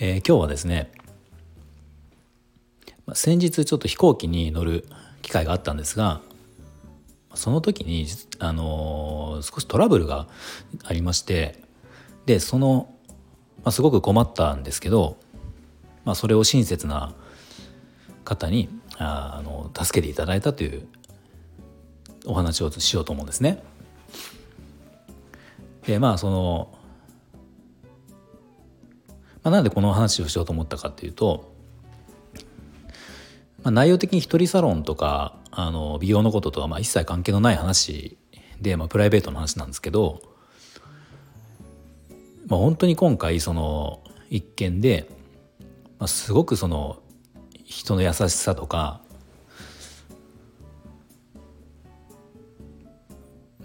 今日はですね、先日ちょっと飛行機に乗る機会があったんですが、その時に少しトラブルがありまして、ですごく困ったんですけど、それを親切な方に助けていただいたというお話をしようと思うんですね。でなんでこの話をしようと思ったかっていうと、内容的に一人サロンとか美容のこととは一切関係のない話で、プライベートの話なんですけど、本当に今回その一件で、すごくその人の優しさとか、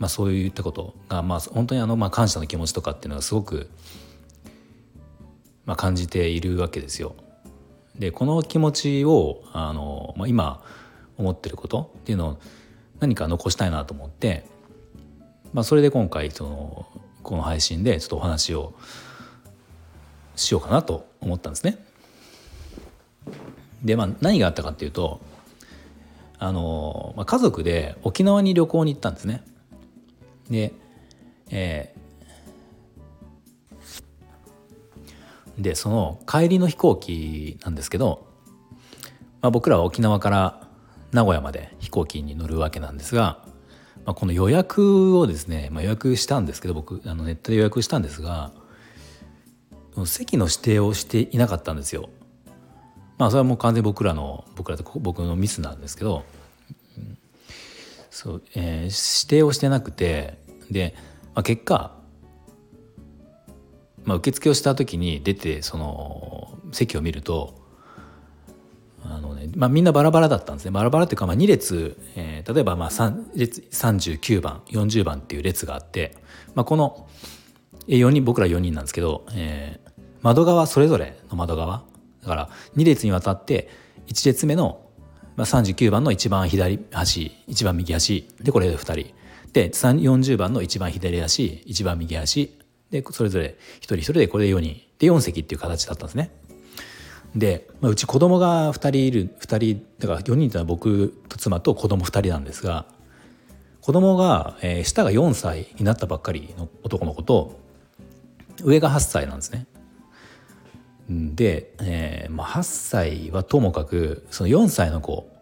そういったことが、本当に感謝の気持ちとかっていうのがすごく感じているわけですよ。でこの気持ちを今思ってることっていうのを何か残したいなと思って、それで今回この配信でちょっとお話をしようかなと思ったんですね。で何があったかっていうと、家族で沖縄に旅行に行ったんですね。でその帰りの飛行機なんですけど、僕らは沖縄から名古屋まで飛行機に乗るわけなんですが、この予約をですね、予約したんですけど、僕ネットで予約したんですが、席の指定をしていなかったんですよ。それはもう完全に僕のミスなんですけど、指定をしてなくて、で、結果受付をした時に出てその席を見るとみんなバラバラだったんですね。バラバラというか、2列、例えば列39番40番っていう列があって、この4人、僕ら4人なんですけど、窓側それぞれの窓側だから2列にわたって、1列目の39番の一番左端一番右端で、これで2人で40番の一番左端一番右端で、それぞれ一人一人で、これで4人で4席っていう形だったんですね。で、うち子供が2人だから4人ってのは僕と妻と子供2人なんですが、子供が、下が4歳になったばっかりの男の子と、上が8歳なんですね。で、8歳はともかく、その4歳の子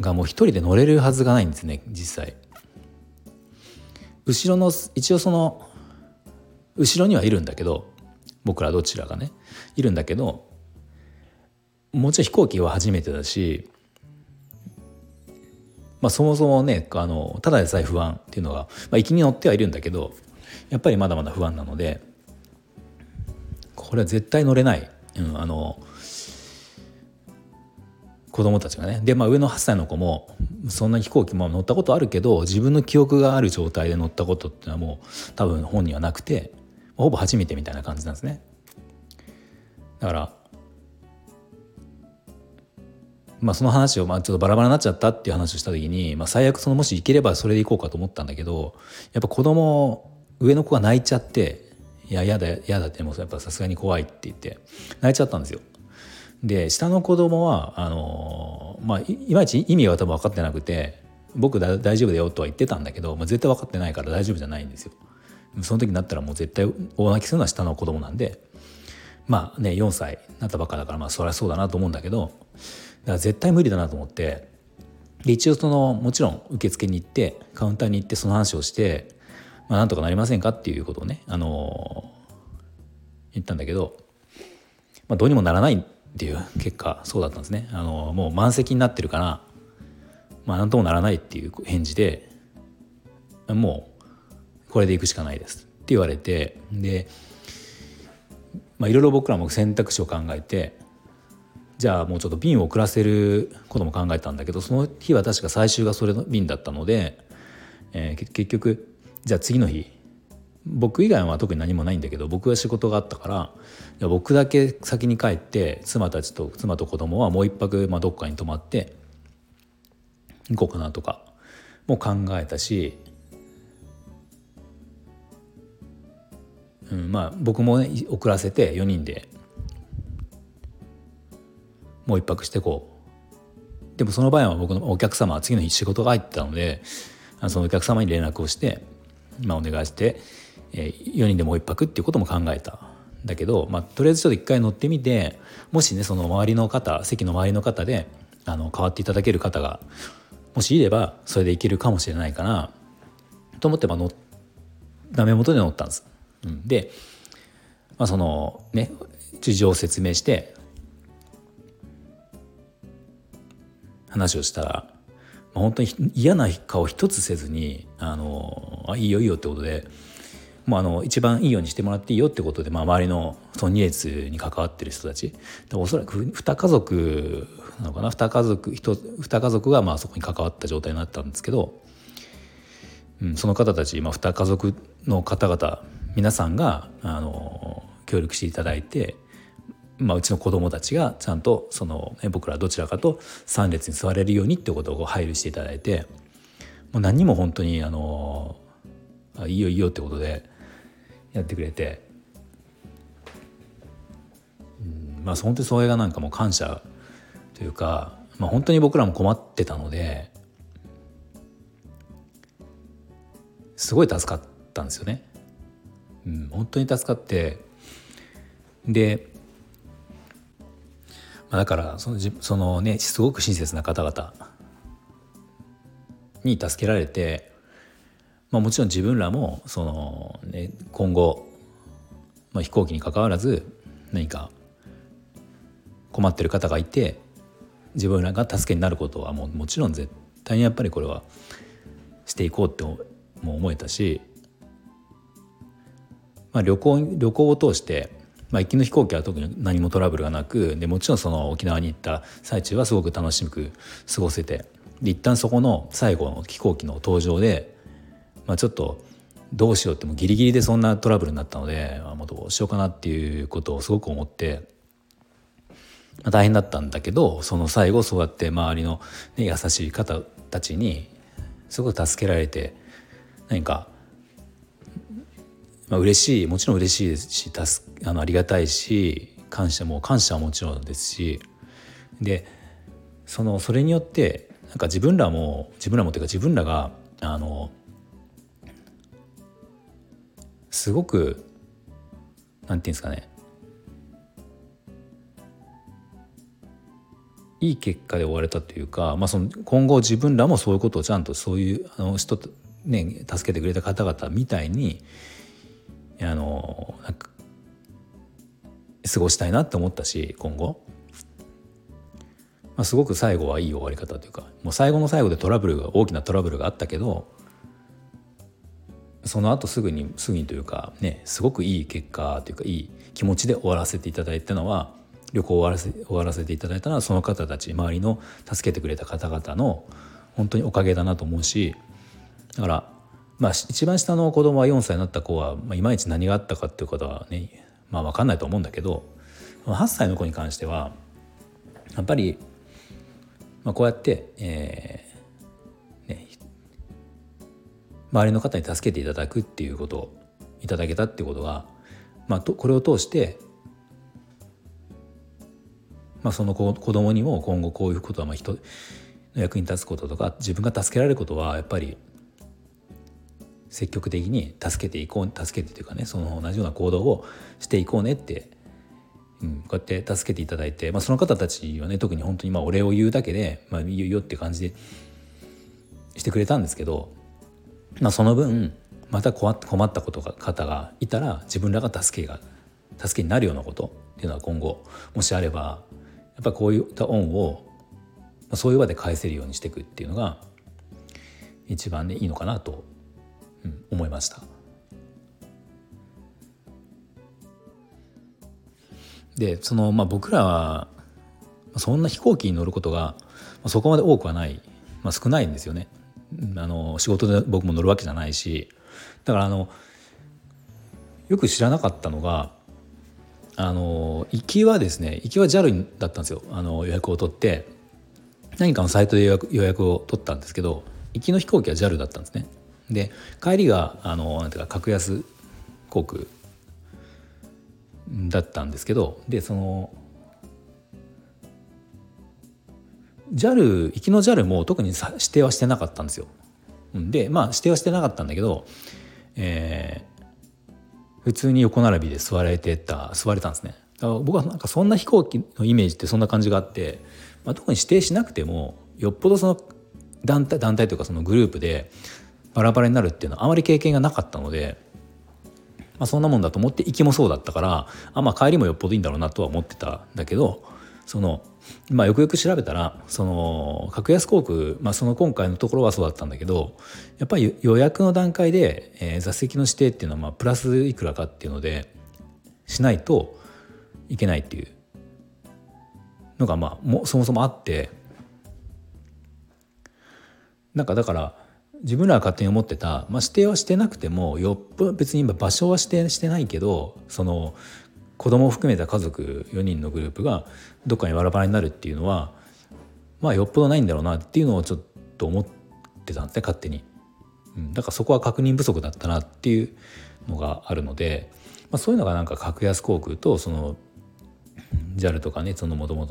がもう一人で乗れるはずがないんですね。実際後ろの一応その後ろにはいるんだけど、僕らどちらがねいるんだけど、もちろん飛行機は初めてだし、そもそもねただでさえ不安っていうのが、息に乗ってはいるんだけど、やっぱりまだまだ不安なので、これは絶対乗れない、子供たちがね。で、上の8歳の子もそんな飛行機も乗ったことあるけど、自分の記憶がある状態で乗ったことってのはもう多分本人はなくて、ほぼ初めてみたいな感じなんですね。だからその話をちょっとバラバラになっちゃったっていう話をした時に、最悪もし行ければそれで行こうかと思ったんだけど、やっぱ子供上の子が泣いちゃって、いややだって、もうやっぱさすがに怖いって言って泣いちゃったんですよ。で下の子供はいまいち意味は多分分かってなくて、僕大丈夫だよとは言ってたんだけど、絶対分かってないから大丈夫じゃないんですよ。その時になったらもう絶対大泣きするのは下の子供なんで、4歳になったばっかだから、そりゃそうだなと思うんだけど、だから絶対無理だなと思って、で一応もちろん受付に行ってカウンターに行ってその話をして、なんとかなりませんかっていうことをね、言ったんだけど、どうにもならないっていう結果そうだったんですね。もう満席になってるから、なんともならないっていう返事で、もうこれで行くしかないですって言われて、でいろいろ僕らも選択肢を考えて、じゃあもうちょっと便を遅らせることも考えたんだけど、その日は確か最終がそれの便だったので、結局じゃあ次の日、僕以外は特に何もないんだけど、僕は仕事があったから、僕だけ先に帰って、妻と子供はもう一泊、どっかに泊まって行こうかなとかも考えたし、僕も、遅らせて4人でもう一泊してこう。でもその場合は僕のお客様は次の日仕事が入ってたので、そのお客様に連絡をして、お願いして、4人でもう一泊っていうことも考えた。だけど、とりあえずちょっと一回乗ってみて、もしね、その周りの方、席の周りの方で変わっていただける方がもしいれば、それでいけるかもしれないかなと思って、ダメ元で乗ったんです。で、そのね、事情を説明して話をしたら、本当に嫌な顔一つせずに、いいよいいよってことで、一番いいようにしてもらっていいよってことで、周りのその2列に関わってる人たち、おそらく2家族なのかな、2家族がそこに関わった状態になったんですけど、その方たち、2家族の方々皆さんが協力していただいて、うちの子供たちがちゃんと僕らどちらかと3列に座れるようにってことを配慮していただいて、もう何も本当にいいよいいよってことでやってくれて、本当にそれがなんかもう感謝というか、本当に僕らも困ってたので、すごい助かったんですよね。本当に助かって、でだからそのねすごく親切な方々に助けられて、もちろん自分らも今後、飛行機に関わらず何か困ってる方がいて、自分らが助けになることはもちろん絶対にやっぱりこれはしていこうっても思えたし、旅行を通して。行きの飛行機は特に何もトラブルがなく、でもちろん沖縄に行った最中はすごく楽しく過ごせて、で一旦そこの最後の飛行機の搭乗で、ちょっとどうしようってもギリギリでそんなトラブルになったので、もうどうしようかなっていうことをすごく思って、大変だったんだけど、その最後そうやって周りの、ね、優しい方たちにすごく助けられて、何か嬉しい、もちろん嬉しいですし、ありがたいし、感謝はもちろんですし、でそれによってなんか自分らもというか、自分らがすごくなんていうんですかね、いい結果で終われたというか、今後自分らもそういうことをちゃんとそういう助けてくれた方々みたいになんか過ごしたいなって思ったし、今後、すごく最後はいい終わり方というか、もう最後の最後で大きなトラブルがあったけど、その後すぐにというかね、すごくいい結果というか、いい気持ちで終わらせていただいたのは、旅行を終わらせていただいたのはその方たち、周りの助けてくれた方々の本当におかげだなと思うし、だから一番下の子供は4歳になった子は、いまいち何があったかっていうことはね、分かんないと思うんだけど、8歳の子に関してはやっぱり、こうやって、周りの方に助けていただくっていうことをいただけたっていうことが、これを通して、その子供にも今後こういうことは人の役に立つこととか、自分が助けられることはやっぱり積極的に助けてというかね、同じような行動をしていこうねって、こうやって助けていただいて、その方たちはね、特に本当にお礼を言うだけで、いいよって感じでしてくれたんですけど、その分また困った方がいたら、自分らが助けになるようなことっていうのは今後もしあれば、やっぱこういった恩をそういう場で返せるようにしていくっていうのが一番ね、いいのかなと思いました。でその、僕らはそんな飛行機に乗ることがそこまで多くはない、少ないんですよね。仕事で僕も乗るわけじゃないし、だからよく知らなかったのが、行きはですね、行きは JAL だったんですよ。予約を取って、何かのサイトで予約を取ったんですけど、行きの飛行機は JAL だったんですね。で帰りがなんていうか格安航空だったんですけど、でその JAL 行きの JAL も特に指定はしてなかったんですよ。で指定はしてなかったんだけど、普通に横並びで座れたんですね。だから僕はなんかそんな飛行機のイメージってそんな感じがあって、特に指定しなくてもよっぽどその団体というかそのグループでバラバラになるっていうのはあまり経験がなかったので、そんなもんだと思って行きもそうだったから、帰りもよっぽどいいんだろうなとは思ってたんだけど、よくよく調べたらその格安航空、その今回のところはそうだったんだけど、やっぱり予約の段階で、座席の指定っていうのはプラスいくらかっていうのでしないといけないっていうのがそもそもあって、なんかだから自分らが勝手に思ってた、指定はしてなくても別に今場所は指定してないけど、その子供を含めた家族4人のグループがどっかにバラバラになるっていうのはよっぽどないんだろうなっていうのをちょっと思ってたんですね、勝手に。だからそこは確認不足だったなっていうのがあるので、そういうのがなんか格安航空とその JAL とかね、その元々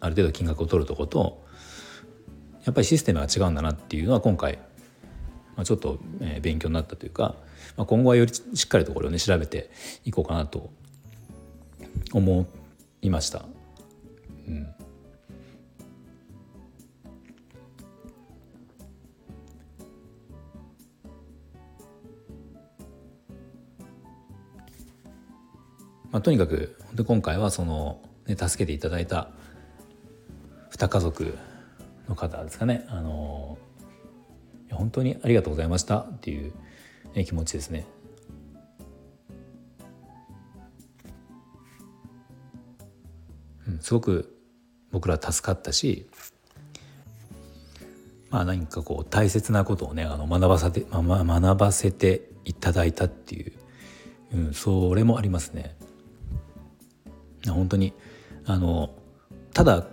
ある程度金額を取るとことやっぱりシステムが違うんだなっていうのは今回ちょっと勉強になったというか、今後はよりしっかりとこれをね調べていこうかなと思いました。とにかく今回はその、助けていただいた2家族の方ですかね、本当にありがとうございましたっていう気持ちですね。すごく僕ら助かったし、何かこう大切なことをね学ばせていただいたっていう、それもありますね。本当にただ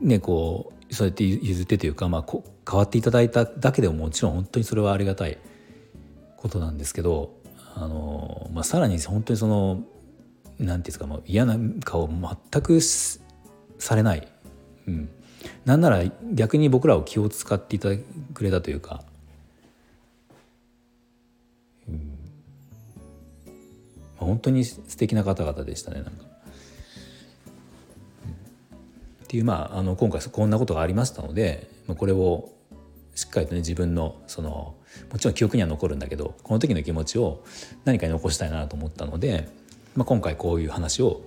ねこうそうやって譲ってというか、変わっていただいただけでももちろん本当にそれはありがたいことなんですけど、さらに本当にその何ていうんですか、嫌な顔全くされない、なんなら逆に僕らを気を使っていただくれたというか、本当に素敵な方々でしたね。なんかっていう、今回こんなことがありましたので、これをしっかりとね自分のそのもちろん記憶には残るんだけど、この時の気持ちを何かに残したいなと思ったので、今回こういう話を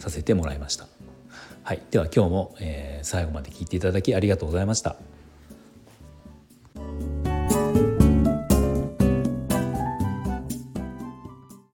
させてもらいました。はい、では今日も、最後まで聞いていただきありがとうございました。